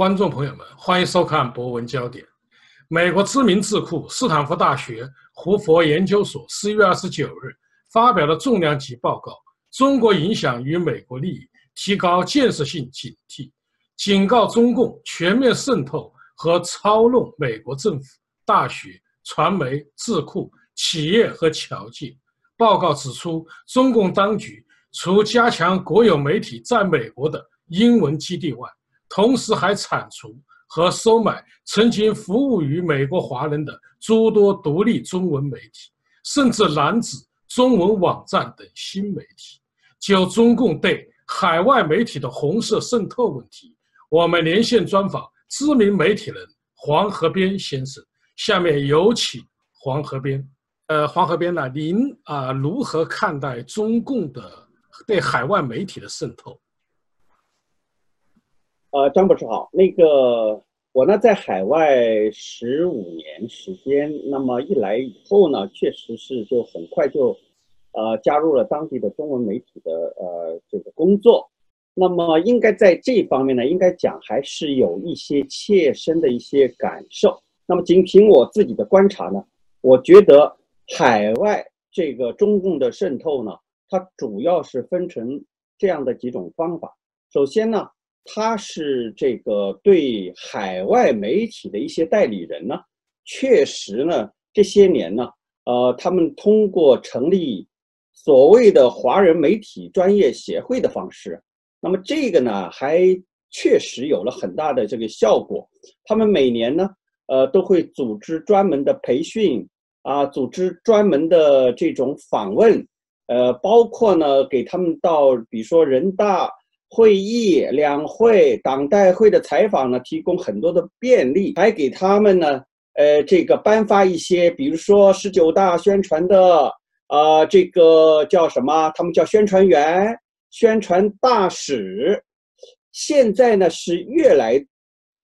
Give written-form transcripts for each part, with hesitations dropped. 观众朋友们，欢迎收看《博文焦点》。美国知名智库斯坦福大学胡佛研究所11月29日发表了重量级报告《中国影响与美国利益》，提高建设性警惕，警告中共全面渗透和操弄美国政府、大学、传媒、智库、企业和侨界。报告指出，中共当局除加强国有媒体在美国的英文基地外， 同时还铲除和收买曾经服务于美国华人的诸多独立中文媒体，甚至拦止中文网站等新媒体。就中共对海外媒体的红色渗透问题，我们连线专访知名媒体人黄河边先生。下面有请黄河边。黄河边呢，您如何看待中共的对海外媒体的渗透？ 张博士好。那个我呢在海外15年时间，那么一来以后呢，确实是就很快就，加入了当地的中文媒体的这个工作。那么应该在这一方面呢，应该讲还是有一些切身的一些感受。那么仅凭我自己的观察呢，我觉得海外这个中共的渗透呢，它主要是分成这样的几种方法。首先呢， 他是这个对海外媒体的一些代理人呢，确实呢，这些年呢，他们通过成立所谓的华人媒体专业协会的方式，那么这个呢，还确实有了很大的这个效果。他们每年呢，都会组织专门的培训啊，组织专门的这种访问，包括呢，给他们到比如说人大 会议、两会、党代会的采访呢，提供很多的便利，还给他们呢，这个颁发一些，比如说19大宣传的，这个叫什么？他们叫宣传员、宣传大使。现在呢是越来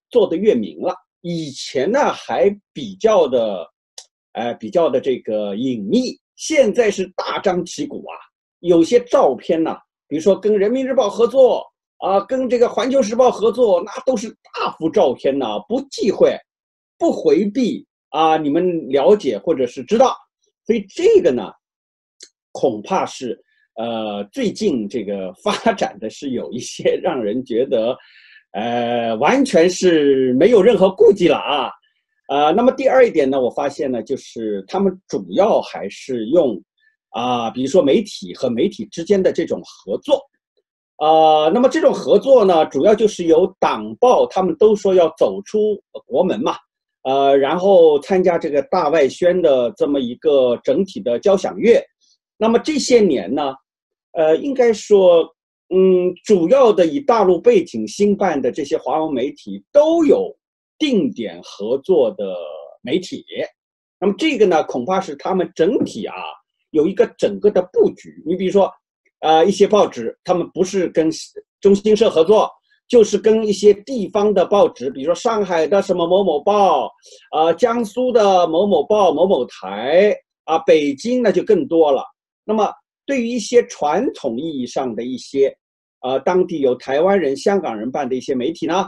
做得越明了，以前呢还比较的这个隐秘，现在是大张旗鼓啊，有些照片呢， 比如说跟人民日报合作啊，跟这个环球时报合作，那都是大幅照片呐，不忌讳，不回避啊，你们了解或者是知道，所以这个呢，恐怕是最近这个发展的是有一些让人觉得，完全是没有任何顾忌了啊，那么第二一点呢，我发现呢，就是他们主要还是用 比如说媒体和媒体之间的这种合作，那么这种合作呢，主要就是由党报，他们都说要走出国门嘛，然后参加这个大外宣的这么一个整体的交响乐。那么这些年呢，应该说，主要的以大陆背景兴办的这些华文媒体都有定点合作的媒体，那么这个呢，恐怕是他们整体啊 有一个整个的布局，你比如说，一些报纸，他们不是跟中新社合作，就是跟一些地方的报纸，比如说上海的什么某某报，江苏的某某报、某某台，北京那就更多了。那么，对于一些传统意义上的一些，当地有台湾人、香港人办的一些媒体呢，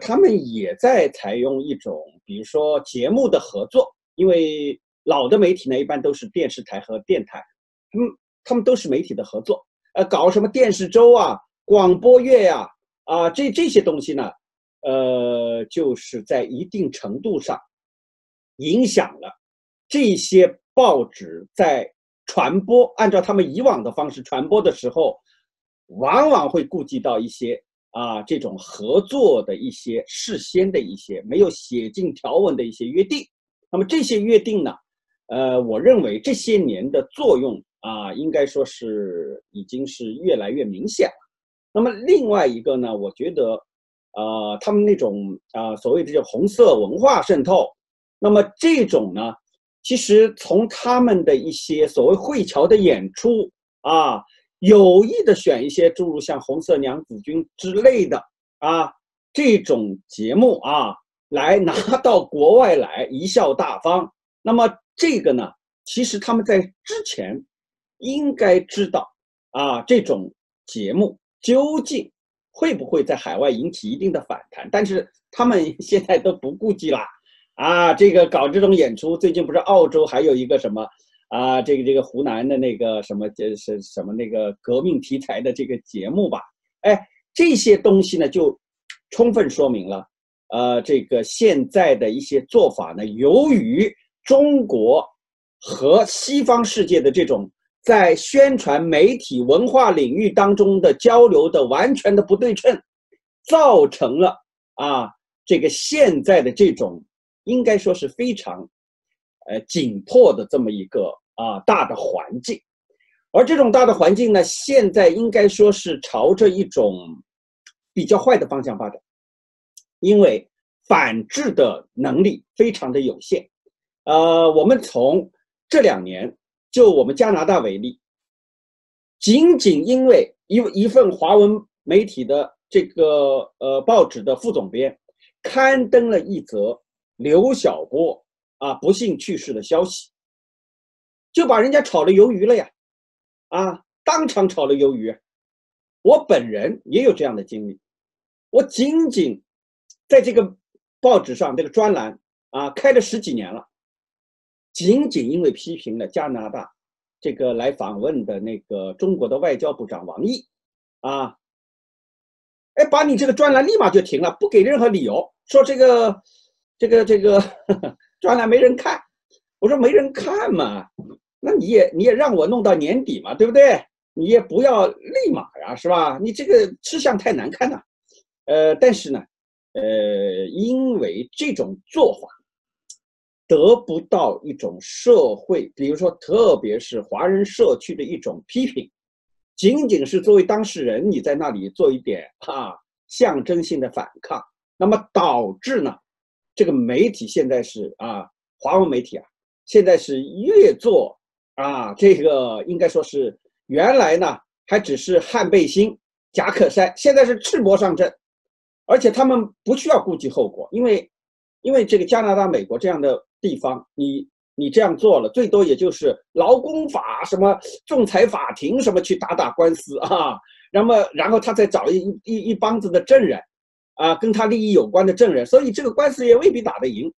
他们也在采用一种，比如说节目的合作，因为 老的媒体呢，一般都是电视台和电台，他们都是媒体的合作，搞什么电视周啊、广播月呀、这些东西呢，就是在一定程度上影响了这些报纸在传播，按照他们以往的方式传播的时候，往往会顾及到一些这种合作的一些事先的一些没有写进条文的一些约定，那么这些约定呢， 我认为这些年的作用应该说是已经是越来越明显了。那么另外一个呢，我觉得，他们那种所谓的叫红色文化渗透，那么这种呢，其实从他们的一些所谓会侨的演出有意的选一些诸如像《红色娘子军》之类的这种节目来拿到国外来贻笑大方。那么 这个呢，其实他们在之前应该知道这种节目究竟会不会在海外引起一定的反弹？但是他们现在都不顾忌啦，啊，这个搞这种演出，最近不是澳洲还有一个什么啊，这个湖南的那个什么是什么那个革命题材的这个节目吧？哎，这些东西呢，就充分说明了，这个现在的一些做法呢，由于中国和西方世界的这种。 在宣传、媒体、文化领域当中的交流的完全的不对称，造成了啊，这个现在的这种应该说是非常紧迫的这么一个啊大的环境，而这种大的环境呢，现在应该说是朝着一种比较坏的方向发展，因为反制的能力非常的有限。我们从这两年。 就我们加拿大为例，仅仅因为一份华文媒体的这个报纸的副总编刊登了一则刘晓波啊不幸去世的消息，就把人家炒了鱿鱼了呀！啊，当场炒了鱿鱼。我本人也有这样的经历，我仅仅在这个报纸上这个专栏啊开了十几年了。 仅仅因为批评了加拿大这个来访问的那个中国的外交部长王毅，啊，哎，把你这个专栏立马就停了，不给任何理由，说这个专栏没人看。我说没人看嘛，那你也让我弄到年底嘛，对不对？你也不要立马呀，是吧？你这个吃相太难看了。但是呢，因为这种做法。 得不到一种社会，比如说，特别是华人社区的一种批评，仅仅是作为当事人，你在那里做一点象征性的反抗，那么导致呢，这个媒体现在是华文媒体啊，现在是越做这个应该说是原来呢还只是汉背心、夹克衫，现在是赤膊上阵，而且他们不需要顾及后果，因为这个加拿大、美国这样的。 地方，你这样做了，最多也就是劳工法什么仲裁法庭什么去打官司啊，然后他再找一帮子的证人，啊，跟他利益有关的证人，所以这个官司也未必打得赢。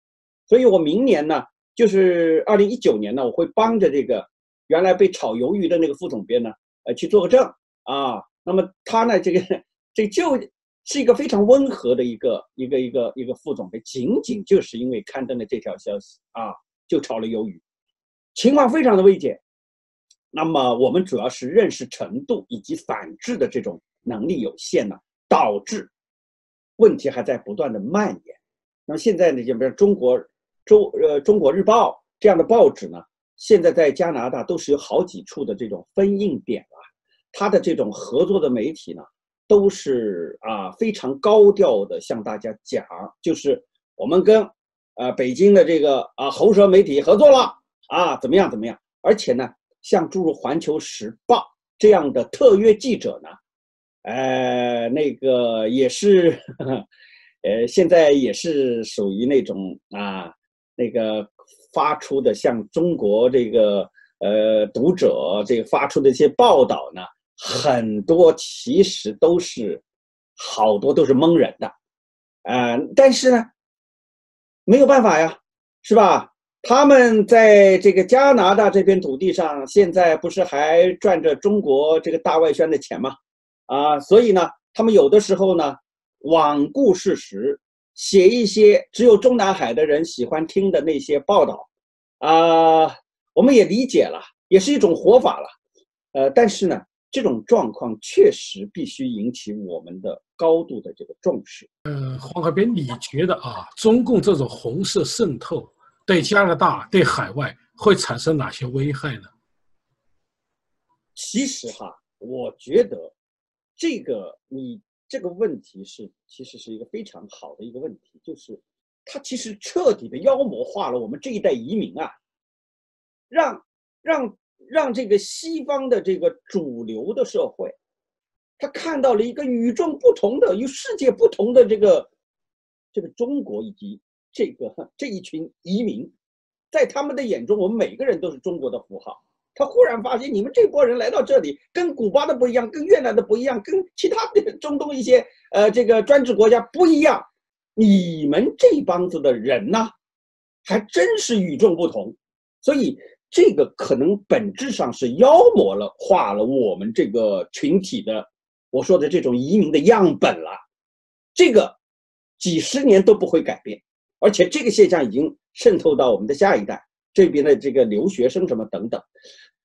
所以我明年呢，就是2019年呢，我会帮着这个原来被炒鱿鱼的那个副总编呢，去做个证啊。那么他呢，这就是一个非常温和的一个副总的，仅仅就是因为刊登了这条消息啊，就炒了鱿鱼，情况非常的危险。那么我们主要是认识程度以及反制的这种能力有限呢，导致问题还在不断的蔓延。那么现在呢，就比如中国日报这样的报纸呢，现在在加拿大都是有好几处的这种分印点了，它的这种合作的媒体呢。 都是非常高调的向大家讲，就是我们跟北京的这个喉舌媒体合作了怎么样怎么样？而且呢，像诸如《环球时报》这样的特约记者呢，那个也是现在也是属于那种那个发出的向中国这个读者这个发出的一些报道呢。 很多其实都是，好多都是蒙人的，但是呢，没有办法呀，是吧？他们在这个加拿大这片土地上，现在不是还赚着中国这个大外宣的钱吗？所以呢，他们有的时候呢，罔顾事实，写一些只有中南海的人喜欢听的那些报道，我们也理解了，也是一种活法了，但是呢。 这种状况确实必须引起我们的高度的这个重视。黄克斌，你觉得中共这种红色渗透对加拿大、对海外会产生哪些危害呢？其实我觉得你这个问题其实是一个非常好的一个问题，就是它其实彻底的妖魔化了我们这一代移民啊，让这个西方的这个主流的社会，他看到了一个与众不同的、与世界不同的这个中国以及这一群移民，在他们的眼中，我们每个人都是中国的符号，他忽然发现，你们这波人来到这里，跟古巴的不一样，跟越南的不一样，跟其他的中东一些这个专制国家不一样。你们这帮子的人呐，还真是与众不同。所以这个可能本质上是妖魔了，化了我们这个群体的，我说的这种移民的样本了。这个几十年都不会改变，而且这个现象已经渗透到我们的下一代。 这边的这个留学生什么等等，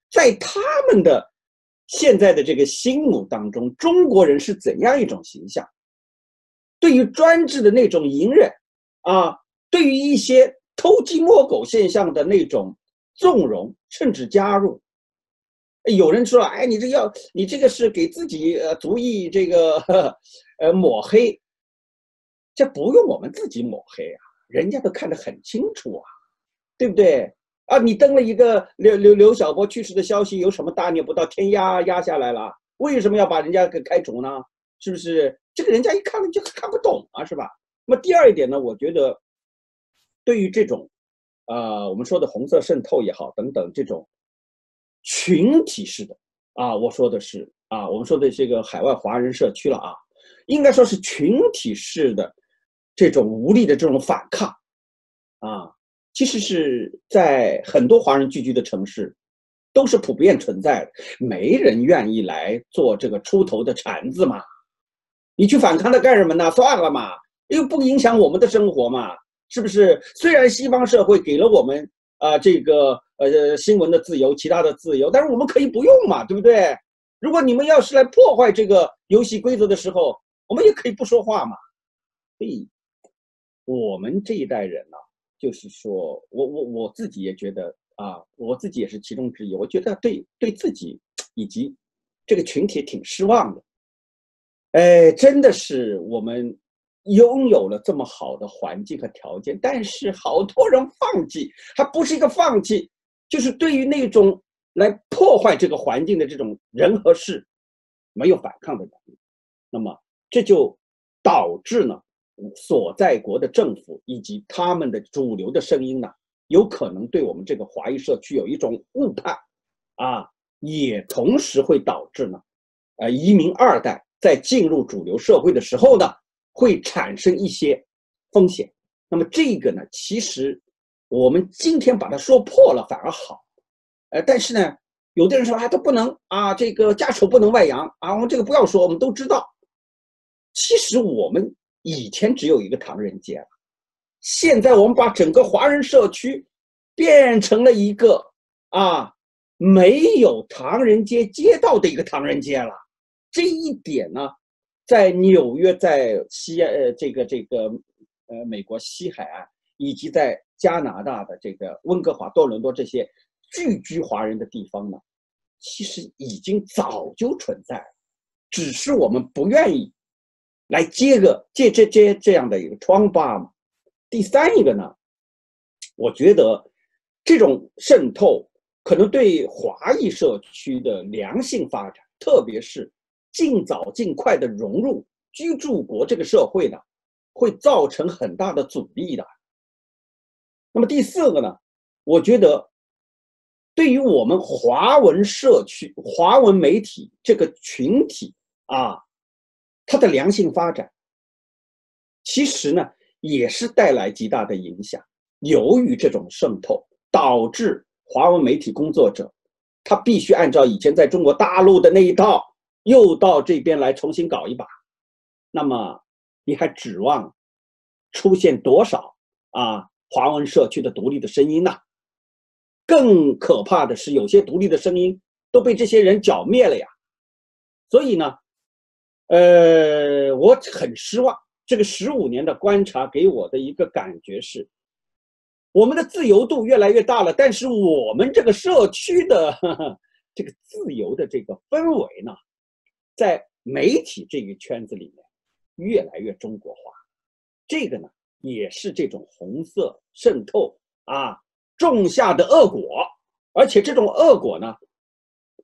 在他们的现在的这个心目当中，中国人是怎样一种形象？对于专制的那种隐忍啊，对于一些偷鸡摸狗现象的那种纵容，甚至加入。有人说：“哎，你这个是给自己足以这个抹黑。”这不用我们自己抹黑啊，人家都看得很清楚啊，对不对？ 啊，你登了一个刘晓波去世的消息，有什么大逆不道？天压下来了，为什么要把人家给开除呢？是不是？这个人家一看就看不懂啊，是吧？那么第二一点呢，我觉得对于这种，我们说的红色渗透也好，等等这种群体式的啊，我说的是啊，我们说的这个海外华人社区了啊，应该说是群体式的这种无力的这种反抗啊。 其实是在很多华人聚居的城市，都是普遍存在的。没人愿意来做这个出头的铲子嘛，你去反抗他干什么呢？算了嘛，又不影响我们的生活嘛，是不是？虽然西方社会给了我们这个新闻的自由，其他的自由，但是我们可以不用嘛，对不对？如果你们要是来破坏这个游戏规则的时候，我们也可以不说话嘛。所以，我们这一代人呢。 就是说，我自己也觉得啊，我自己也是其中之一。我觉得对自己以及这个群体挺失望的。哎，真的是我们拥有了这么好的环境和条件，但是好多人放弃，还不是一个放弃，就是对于那种来破坏这个环境的这种人和事，没有反抗的能力。那么这就导致呢。 所在国的政府以及他们的主流的声音呢，有可能对我们这个华裔社区有一种误判，啊，也同时会导致呢，移民二代在进入主流社会的时候呢，会产生一些风险。那么这个呢，其实我们今天把它说破了反而好，但是呢，有的人说啊，都不能啊，这个家丑不能外扬啊，我们这个不要说，我们都知道。其实我们。 以前只有一个唐人街了，现在我们把整个华人社区变成了一个啊没有唐人街街道的一个唐人街了。这一点呢，在纽约、在美国西海岸以及在加拿大的这个温哥华、多伦多这些聚居华人的地方呢，其实已经早就存在了，只是我们不愿意。 来借这样的一个疮疤嘛。第三一个呢，我觉得这种渗透可能对华裔社区的良性发展，特别是尽早尽快的融入居住国这个社会呢，会造成很大的阻力的。那么第四个呢，我觉得对于我们华文社区、华文媒体这个群体啊。 它的良性发展，其实呢也是带来极大的影响。由于这种渗透，导致华文媒体工作者，他必须按照以前在中国大陆的那一套，又到这边来重新搞一把。那么，你还指望出现多少啊华文社区的独立的声音呢？更可怕的是，有些独立的声音都被这些人剿灭了呀。所以呢。 我很失望。这个15年的观察给我的一个感觉是，我们的自由度越来越大了，但是我们这个社区的这个自由的这个氛围呢，在媒体这个圈子里面越来越中国化。这个呢，也是这种红色渗透啊种下的恶果，而且这种恶果呢，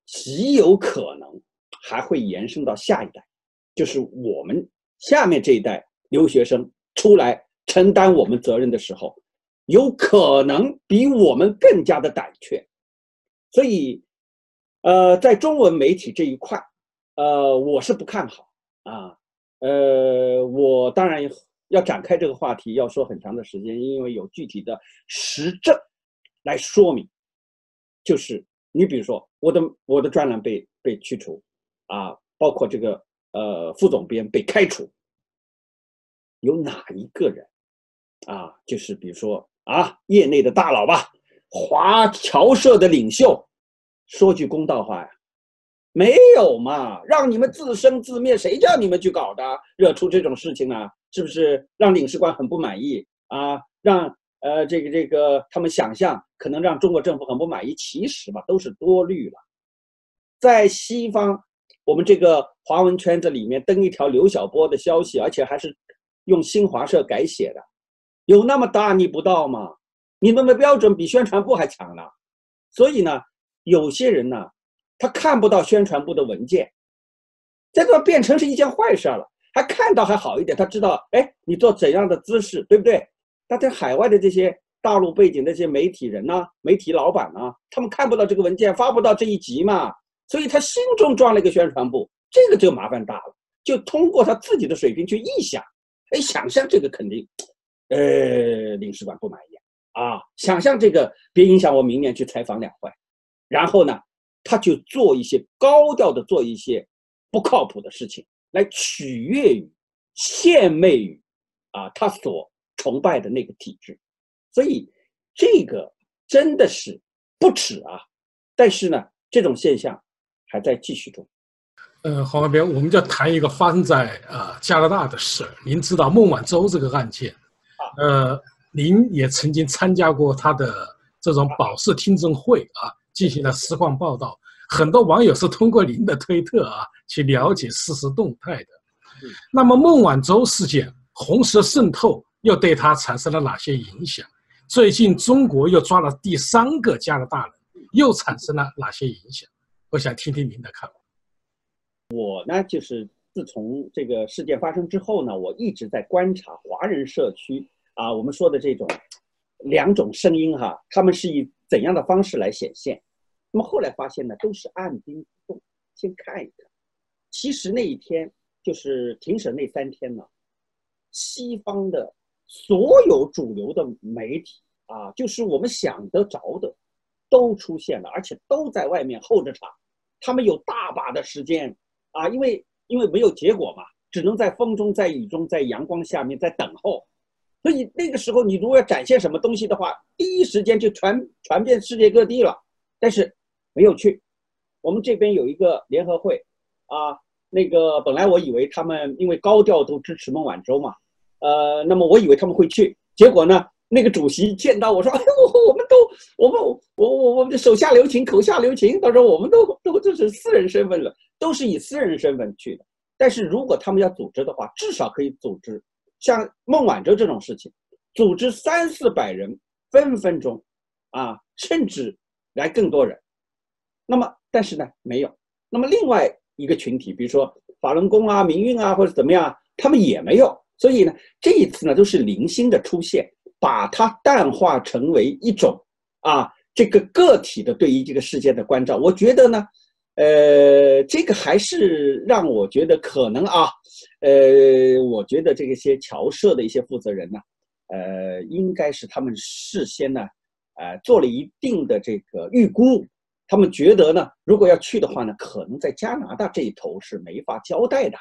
极有可能还会延伸到下一代。 就是我们下面这一代留学生出来承担我们责任的时候，有可能比我们更加的胆怯，所以在中文媒体这一块，我是不看好啊。我当然要展开这个话题，要说很长的时间，因为有具体的实证来说明。就是你比如说，我的专栏被驱除，啊，包括这个副总编被开除，有哪一个人啊？就是比如说啊，业内的大佬吧，华侨社的领袖，说句公道话呀，没有嘛，让你们自生自灭，谁叫你们去搞的？惹出这种事情啊，是不是让领事官很不满意啊？让这个他们想象可能让中国政府很不满意，其实嘛都是多虑了。在西方，我们这个华文圈子里面登一条刘晓波的消息，而且还是用新华社改写的，有那么大逆不道吗？你们的标准比宣传部还强呢。所以呢，有些人呢，他看不到宣传部的文件，这个变成是一件坏事了。他看到还好一点，他知道，哎，你做怎样的姿势，对不对？但在海外的这些大陆背景的这些媒体人呢、媒体老板呢、他们看不到这个文件，发不到这一集嘛，所以他心中装了一个宣传部，这个就麻烦大了，就通过他自己的水平去臆想，哎，想象这个肯定，领事馆不满意啊，想象这个别影响我明年去采访两会，然后呢，他就做一些高调的做一些不靠谱的事情，来取悦于、献媚于啊他所崇拜的那个体制。所以这个真的是不耻啊，但是呢这种现象还在继续中。黄光斌，我们就谈一个发生在加拿大的事。您知道孟晚舟这个案件，您也曾经参加过他的这种保释听证会啊，进行了实况报道，很多网友是通过您的推特啊去了解事实动态的。那么孟晚舟事件，红蛇渗透又对他产生了哪些影响？最近中国又抓了第三个加拿大人，又产生了哪些影响？我想听听您的看法。我呢，就是自从这个事件发生之后呢，我一直在观察华人社区啊，我们说的这种两种声音哈，他们是以怎样的方式来显现？那么后来发现呢，都是按兵不动，先看一看。其实那一天就是庭审那3天呢，西方的所有主流的媒体啊，就是我们想得着的都出现了，而且都在外面候着场，他们有大把的时间啊，因为没有结果嘛，只能在风中、在雨中、在阳光下面在等候。所以那个时候你如果要展现什么东西的话，第一时间就传遍世界各地了，但是没有去。我们这边有一个联合会啊，那个本来我以为他们因为高调都支持孟晚舟嘛，那么我以为他们会去，结果呢，那个主席见到我说：“哎呦，我们手下留情，口下留情。”他说：“我们都这是私人身份了，都是以私人身份去的。但是如果他们要组织的话，至少可以组织像孟晚舟这种事情，组织300-400人，分钟，啊，甚至来更多人。那么，但是呢，没有。那么另外一个群体，比如说法轮功啊、民运啊，或者怎么样，他们也没有。”所以呢，这一次呢，都是零星的出现，把它淡化成为一种啊，这个个体的对于这个事件的关照。我觉得呢，这个还是让我觉得可能啊，我觉得这些侨社的一些负责人呢，应该是他们事先呢，做了一定的这个预估，他们觉得呢，如果要去的话呢，可能在加拿大这一头是没法交代的。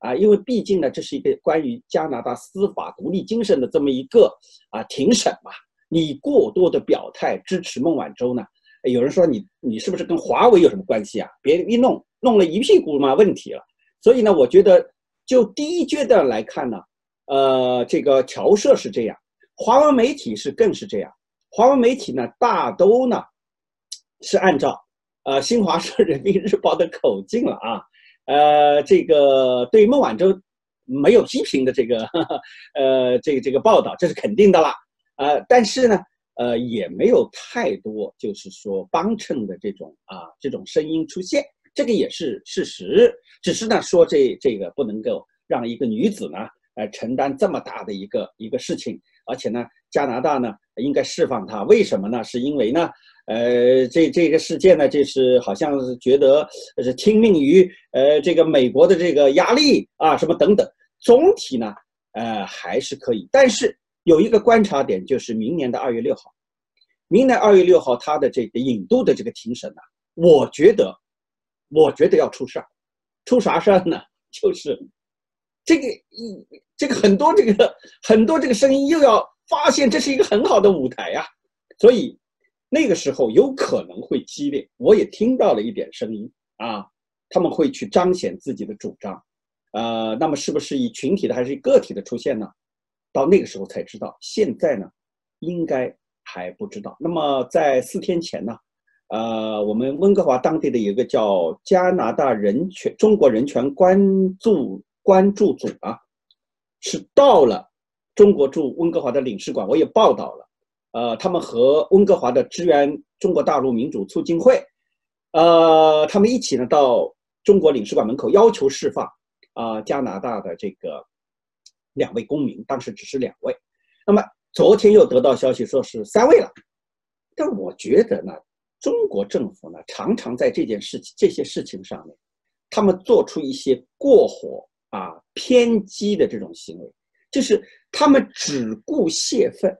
啊，因为毕竟呢，这是一个关于加拿大司法独立精神的这么一个啊庭审嘛，你过多的表态支持孟晚舟呢，有人说你是不是跟华为有什么关系啊？别一弄了一屁股嘛问题了。所以呢，我觉得就第一阶段来看呢，这个侨社是这样，华文媒体是更是这样。华文媒体呢，大都呢是按照新华社、人民日报的口径了啊。这个对孟晚舟没有批评的这个这个报道，这是肯定的啦。但是呢，也没有太多就是说帮衬的这种啊这种声音出现，这个也是事实。只是呢，说这个不能够让一个女子呢承担这么大的一个事情，而且呢，加拿大呢应该释放她。为什么呢？是因为呢，这个事件呢，这是好像是觉得是听命于这个美国的这个压力啊，什么等等。总体呢，还是可以。但是有一个观察点，就是明年的2月6号，明年2月6号他的这个引渡的这个庭审呢，我觉得要出事儿，出啥事儿呢？就是这个很多声音又要发现这是一个很好的舞台呀，所以。 那个时候有可能会激烈，我也听到了一点声音啊，他们会去彰显自己的主张，那么是不是以群体的还是个体的出现呢？到那个时候才知道，现在呢，应该还不知道。那么在4天前呢，我们温哥华当地的有一个叫加拿大中国人权关注组啊，是到了中国驻温哥华的领事馆，我也报道了。 他们和温哥华的支援中国大陆民主促进会，他们一起呢到中国领事馆门口要求释放加拿大的这个2位公民，当时只是2位，那么昨天又得到消息说是3位了，但我觉得呢，中国政府呢常常在这些事情上面，他们做出一些过火啊偏激的这种行为，就是他们只顾泄愤。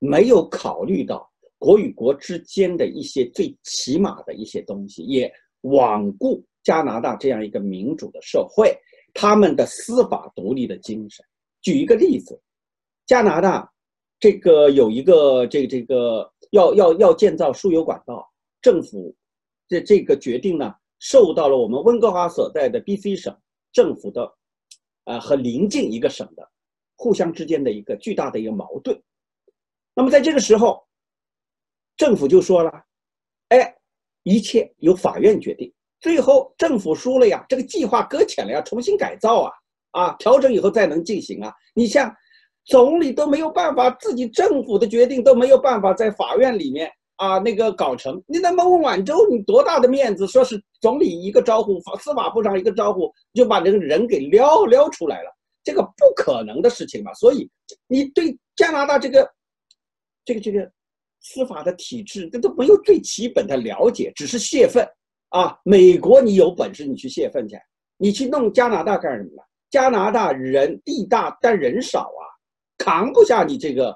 没有考虑到国与国之间的一些最起码的一些东西，也罔顾加拿大这样一个民主的社会，他们的司法独立的精神。举一个例子，加拿大这个有一个这个要建造输油管道，政府这个决定呢，受到了我们温哥华所在的 BC 省政府的和邻近一个省的互相之间的一个巨大的一个矛盾。 那么在这个时候，政府就说了：“哎，一切由法院决定。”最后政府输了呀，这个计划搁浅了呀，重新改造啊，调整以后再能进行啊。你像总理都没有办法，自己政府的决定都没有办法在法院里面搞成。你那孟晚舟，你多大的面子？说是总理一个招呼，司法部长一个招呼，就把这个人给撩出来了，这个不可能的事情嘛。所以你对加拿大这个司法的体制，这都没有最基本的了解，只是泄愤啊！美国你有本事你去泄愤去，你去弄加拿大干什么？加拿大人地大但人少啊，扛不下你这个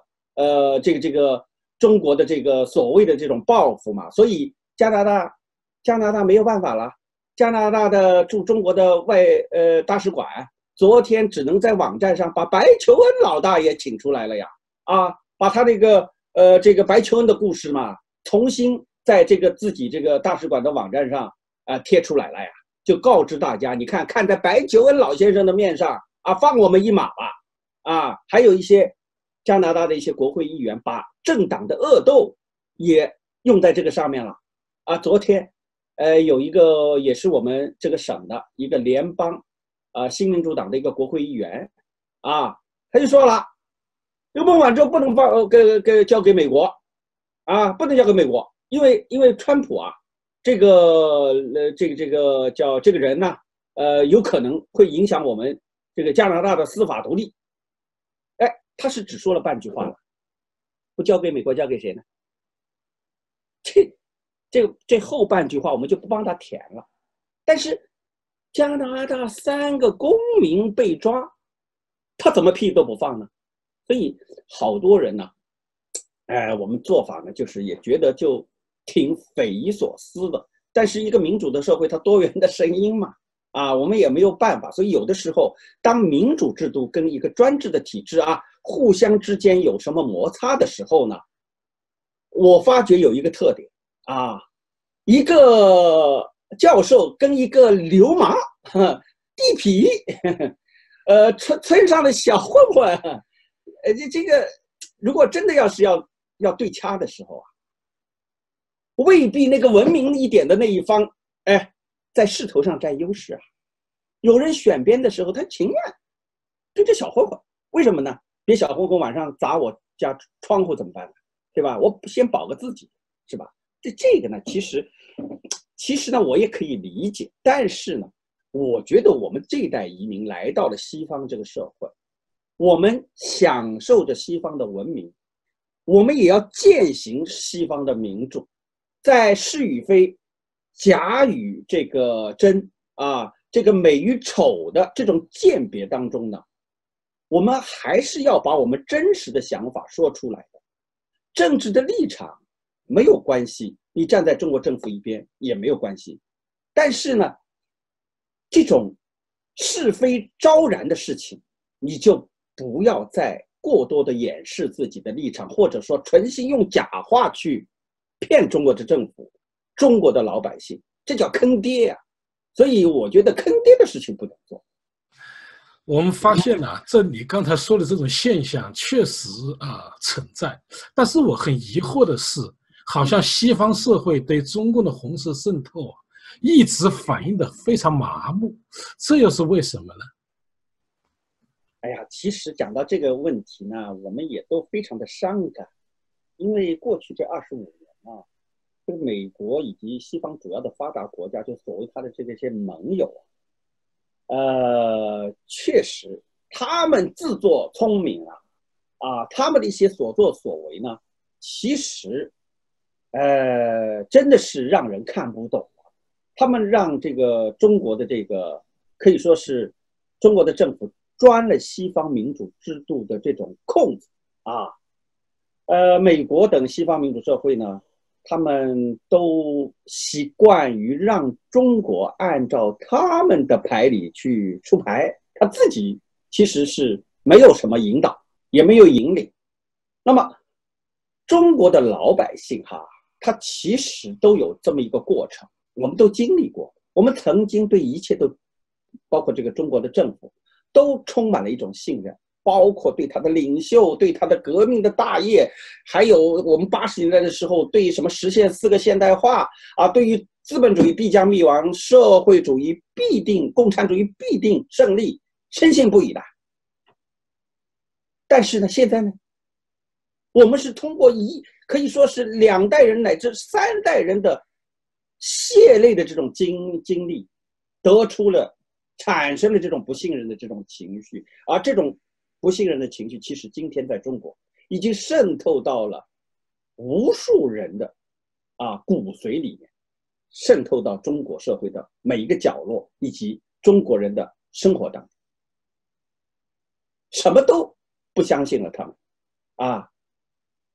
中国的这个所谓的这种报复嘛。所以加拿大没有办法了，加拿大的驻中国的大使馆昨天只能在网站上把白求恩老大也请出来了呀，把他这个。 这个白求恩的故事嘛，重新在这个自己这个大使馆的网站上贴出来了呀，就告知大家，你看在白求恩老先生的面上放我们一马吧，还有一些加拿大的一些国会议员把政党的恶斗也用在这个上面了，昨天，有一个也是我们这个省的一个联邦，新民主党的一个国会议员，他就说了。 这孟晚舟不能交给美国，不能交给美国，因为川普这个人呢，有可能会影响我们这个加拿大的司法独立。哎，他是只说了半句话了，不交给美国，交给谁呢？这后半句话我们就不帮他填了。但是加拿大3个公民被抓，他怎么屁都不放呢？ 所以好多人呢，我们做法呢，就是也觉得就挺匪夷所思的。但是一个民主的社会，它多元的声音嘛，我们也没有办法。所以有的时候，当民主制度跟一个专制的体制互相之间有什么摩擦的时候呢，我发觉有一个特点一个教授跟一个流氓、地痞、村上的小混混。 这个如果真的要对掐的时候未必那个文明一点的那一方，在势头上占优势。有人选边的时候，他情愿跟着小混混，为什么呢？别小混混晚上砸我家窗户怎么办呢？对吧？我先保个自己，是吧？这个呢，其实呢，我也可以理解，但是呢，我觉得我们这一代移民来到了西方这个社会。 我们享受着西方的文明，我们也要践行西方的民主，在是与非、假与这个真啊，这个美与丑的这种鉴别当中呢，我们还是要把我们真实的想法说出来的。政治的立场没有关系，你站在中国政府一边也没有关系。但是呢，这种是非昭然的事情，你就不要再过多的掩饰自己的立场，或者说存心用假话去骗中国的政府、中国的老百姓，这叫坑爹啊！所以我觉得坑爹的事情不能做。我们发现啊，这你刚才说的这种现象确实存在，但是我很疑惑的是，好像西方社会对中共的红色渗透啊，一直反应得非常麻木，这又是为什么呢？哎呀，其实讲到这个问题呢，我们也都非常的伤感，因为过去这25年啊，这个美国以及西方主要的发达国家，就所谓它的这些盟友啊，确实他们自作聪明啊，他们的一些所作所为呢，其实真的是让人看不懂啊。他们让这个中国的这个可以说是中国的政府钻了西方民主制度的这种空子啊。美国等西方民主社会呢，他们都习惯于让中国按照他们的牌理去出牌，他自己其实是没有什么引导，也没有引领。那么中国的老百姓哈，他其实都有这么一个过程，我们都经历过，我们曾经对一切都，包括这个中国的政府，都充满了一种信任。包括对他的领袖，对他的革命的大业，还有我们80年代的时候对什么实现4个现代化啊，对于资本主义必将灭亡，社会主义必定，共产主义必定胜利，深信不疑的。但是呢，现在呢，我们是通过可以说是2代人乃至3代人的血泪的这种经历，产生了这种不信任的这种情绪，而这种不信任的情绪，其实今天在中国已经渗透到了无数人的骨髓里面，渗透到中国社会的每一个角落，以及中国人的生活当中，什么都不相信了他们啊。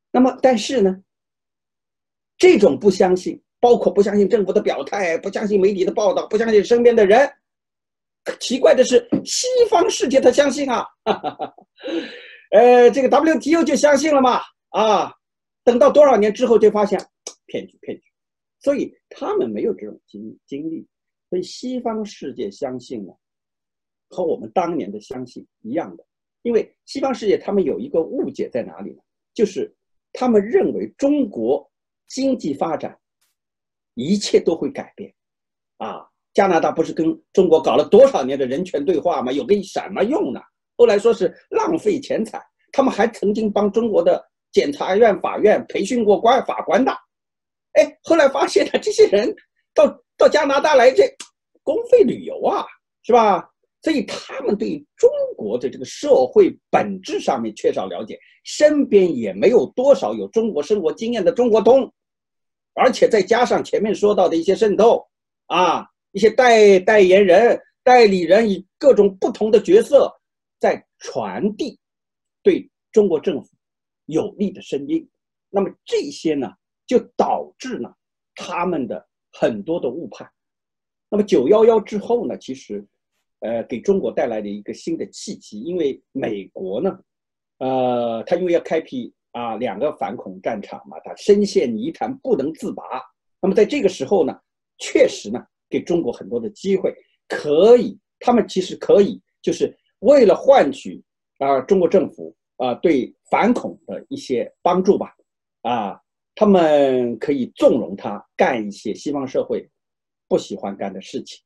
那么但是呢，这种不相信，包括不相信政府的表态，不相信媒体的报道，不相信身边的人。奇怪的是，西方世界他相信啊，这个 WTO 就相信了嘛啊，等到多少年之后就发现骗局，所以他们没有这种经历，所以西方世界相信呢，和我们当年的相信一样的，因为西方世界他们有一个误解在哪里呢？就是他们认为中国经济发展，一切都会改变啊。加拿大不是跟中国搞了多少年的人权对话吗？有个什么用呢？后来说是浪费钱财，他们还曾经帮中国的检察院、法院培训过法官的。哎，后来发现了这些人到加拿大来这公费旅游啊，是吧？所以他们对中国的这个社会本质上面缺少了解，身边也没有多少有中国生活经验的中国通，而且再加上前面说到的一些渗透啊。一些代言人、代理人以各种不同的角色在传递对中国政府有利的声音，那么这些呢，就导致呢他们的很多的误判。那么911之后呢，其实给中国带来了一个新的契机，因为美国呢，他因为要开辟2个反恐战场嘛，他深陷泥潭不能自拔。那么在这个时候呢，确实呢，给中国很多的机会，他们其实可以，就是为了换取中国政府对反恐的一些帮助吧，他们可以纵容他干一些西方社会不喜欢干的事情。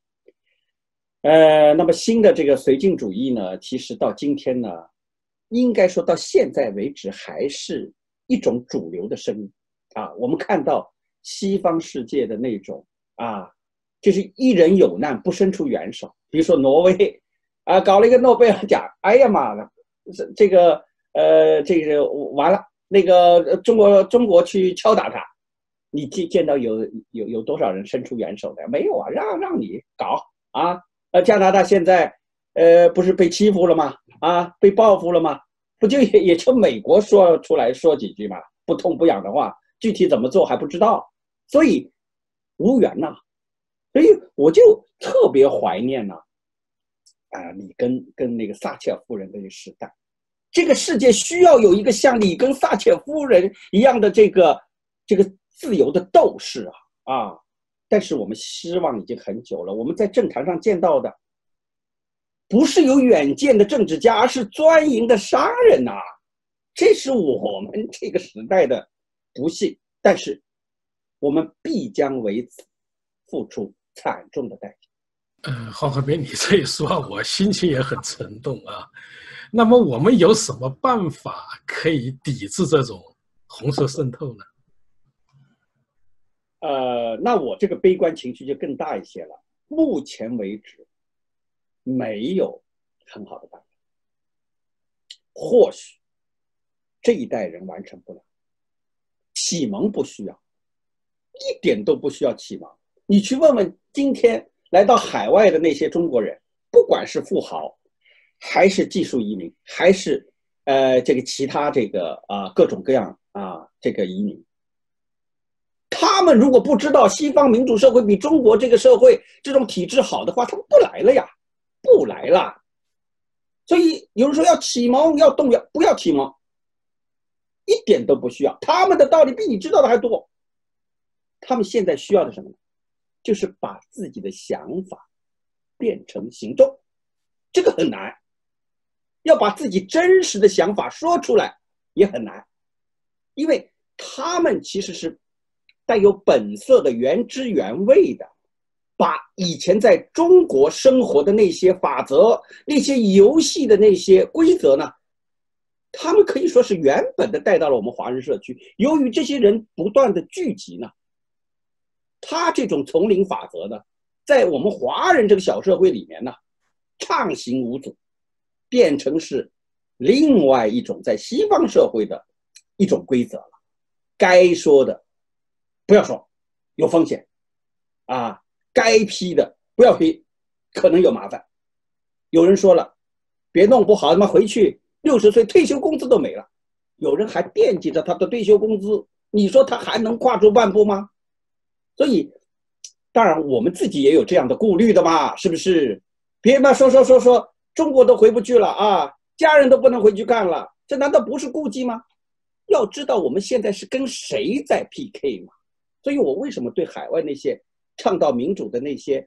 那么新的这个绥靖主义呢，其实到今天呢，应该说到现在为止，还是一种主流的声音啊。我们看到西方世界的那种就是一人有难不伸出援手，比如说挪威，搞了一个诺贝尔奖，哎呀妈的，这个完了，那个中国去敲打他，你见到有多少人伸出援手的？没有啊，让你搞啊！加拿大现在不是被欺负了吗？啊，被报复了吗？不就也就美国说出来说几句嘛，不痛不痒的话，具体怎么做还不知道，所以无缘呐。所以我就特别怀念呐，啊，里根跟那个撒切尔夫人那个时代，这个世界需要有一个像里根、撒切尔夫人一样的这个自由的斗士啊！但是我们失望已经很久了。我们在政坛上见到的，不是有远见的政治家，而是钻营的商人呐、啊。这是我们这个时代的不幸。但是，我们必将为此付出惨重的代价。黄和平，你这一说，我心情也很沉重啊。那么，我们有什么办法可以抵制这种红色渗透呢？那我这个悲观情绪就更大一些了。目前为止，没有很好的办法。或许这一代人完成不了，启蒙不需要，一点都不需要启蒙。你去问问今天来到海外的那些中国人，不管是富豪，还是技术移民，还是这个其他这个啊、各种各样啊、这个移民。他们如果不知道西方民主社会比中国这个社会这种体制好的话，他们不来了呀，不来了。所以有人说要启蒙，要动员，不要启蒙，一点都不需要。他们的道理比你知道的还多。他们现在需要的什么呢？就是把自己的想法变成行动，这个很难。要把自己真实的想法说出来也很难，因为他们其实是带有本色的原汁原味的，把以前在中国生活的那些法则、那些游戏的那些规则呢，他们可以说是原本的带到了我们华人社区。由于这些人不断的聚集呢，他这种丛林法则呢，在我们华人这个小社会里面呢，畅行无阻，变成是另外一种在西方社会的一种规则了。该说的不要说，有风险，啊，该批的不要批，可能有麻烦。有人说了，别弄不好他妈回去60岁退休工资都没了。有人还惦记着他的退休工资，你说他还能跨出半步吗？所以，当然我们自己也有这样的顾虑的嘛，是不是？别嘛说，中国都回不去了啊，家人都不能回去干了，这难道不是顾忌吗？要知道我们现在是跟谁在 PK 嘛？所以我为什么对海外那些倡导民主的那些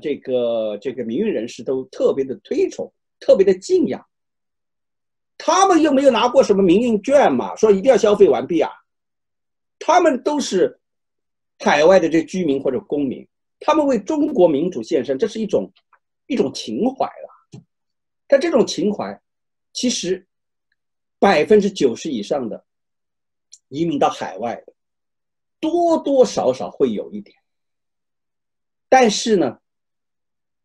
这个民运人士都特别的推崇，特别的敬仰。他们又没有拿过什么民运券嘛，说一定要消费完毕啊。他们都是海外的这居民或者公民，他们为中国民主献身，这是一种情怀了。但这种情怀其实90%以上的移民到海外的多多少少会有一点，但是呢，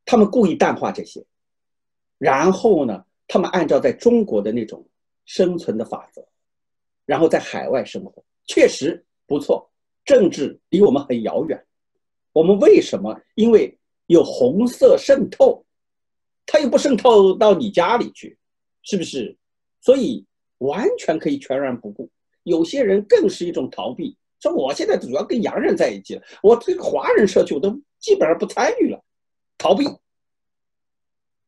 他们故意淡化这些，然后呢，他们按照在中国的那种生存的法则，然后在海外生活，确实不错。政治离我们很遥远，我们为什么？因为有红色渗透，它又不渗透到你家里去，是不是？所以完全可以全然不顾。有些人更是一种逃避。说我现在主要跟洋人在一起了，我这个华人社区我都基本上不参与了，逃避。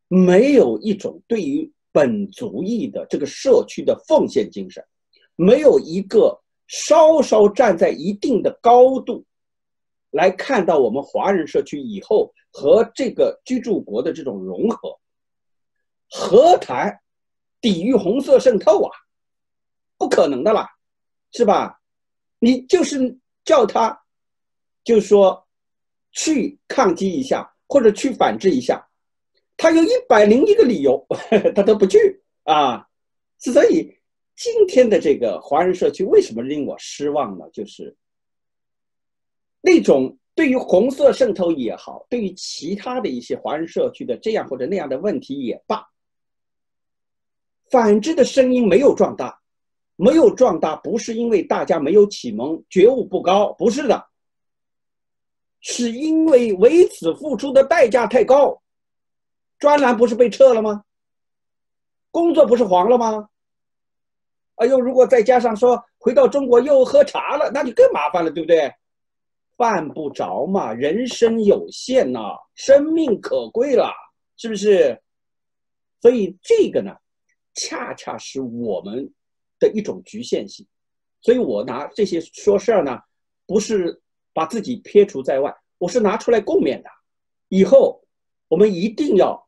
没有一种对于本族裔的这个社区的奉献精神，没有一个稍稍站在一定的高度来看到我们华人社区以后和这个居住国的这种融合，何谈抵御红色渗透啊？不可能的啦，是吧？你就是叫他，就是说，去抗击一下或者去反制一下，他有101个理由，他都不去啊。所以今天的这个华人社区为什么令我失望呢？就是那种对于红色渗透也好，对于其他的一些华人社区的这样或者那样的问题也罢，反制的声音没有壮大，没有壮大不是因为大家没有启蒙，觉悟不高，不是的，是因为为此付出的代价太高。专栏不是被撤了吗？工作不是黄了吗？哎呦，如果再加上说回到中国又喝茶了，那就更麻烦了，对不对？犯不着嘛，人生有限呐，生命可贵了，是不是？所以这个呢，恰恰是我们的一种局限性。所以我拿这些说事儿呢，不是把自己撇除在外，我是拿出来共勉的。以后我们一定要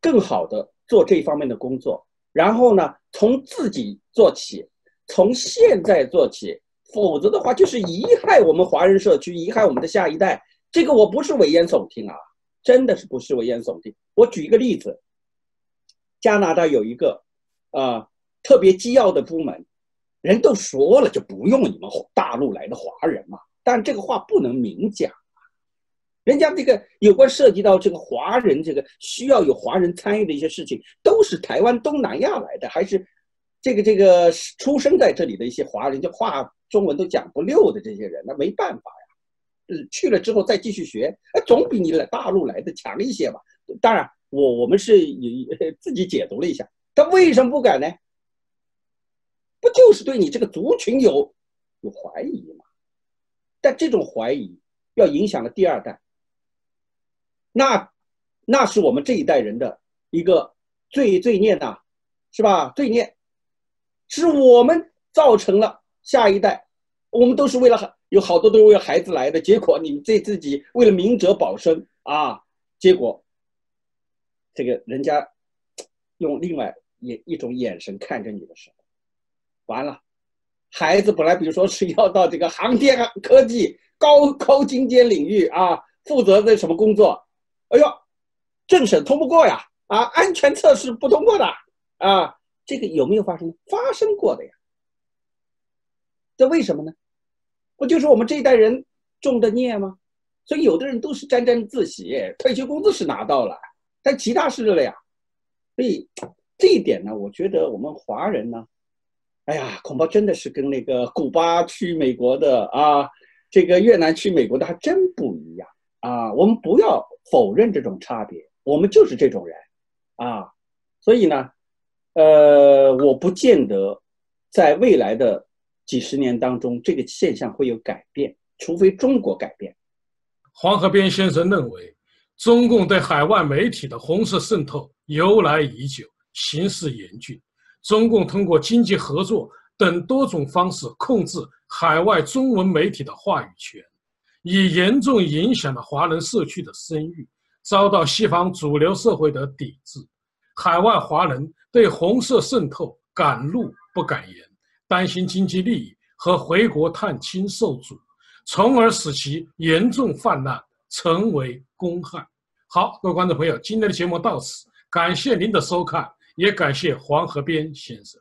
更好的做这方面的工作，然后呢，从自己做起，从现在做起，否则的话就是贻害我们华人社区，贻害我们的下一代。这个我不是危言耸听啊，真的是不是危言耸听。我举一个例子，加拿大有一个特别机要的部门，人都说了就不用你们大陆来的华人嘛，但这个话不能明讲，人家这个有关涉及到这个华人，这个需要有华人参与的一些事情，都是台湾东南亚来的，还是这个出生在这里的一些华人，就话中文都讲不溜的这些人，那没办法呀，去了之后再继续学，总比你来大陆来的强一些吧。当然我们是自己解读了一下，但为什么不敢呢？不就是对你这个族群有怀疑吗？但这种怀疑要影响了第二代，那是我们这一代人的一个罪孽呐，是吧？罪孽是我们造成了下一代，我们都是为了有好多都是为了孩子来的，结果你这自己为了明哲保身啊，结果这个人家用另外一种眼神看着你的时候，完了，孩子本来比如说是要到这个航天科技高精尖领域啊，负责的什么工作？哎呦，政审通不过呀，啊，安全测试不通过的啊，这个有没有发生？发生过的呀。这为什么呢？不就是我们这一代人种的孽吗？所以有的人都是沾沾自喜，退休工资是拿到了，但其他事了呀。所以这一点呢，我觉得我们华人呢，哎呀，恐怕真的是跟那个古巴去美国的啊，这个越南去美国的还真不一样啊！我们不要否认这种差别，我们就是这种人啊！所以呢，我不见得在未来的几十年当中，这个现象会有改变，除非中国改变。黄河边先生认为，中共对海外媒体的红色渗透由来已久，形势严峻。中共通过经济合作等多种方式控制海外中文媒体的话语权，已严重影响了华人社区的声誉，遭到西方主流社会的抵制。海外华人对红色渗透敢怒不敢言，担心经济利益和回国探亲受阻，从而使其严重泛滥，成为公害。好，各位观众朋友，今天的节目到此，感谢您的收看，也感谢黄河边先生。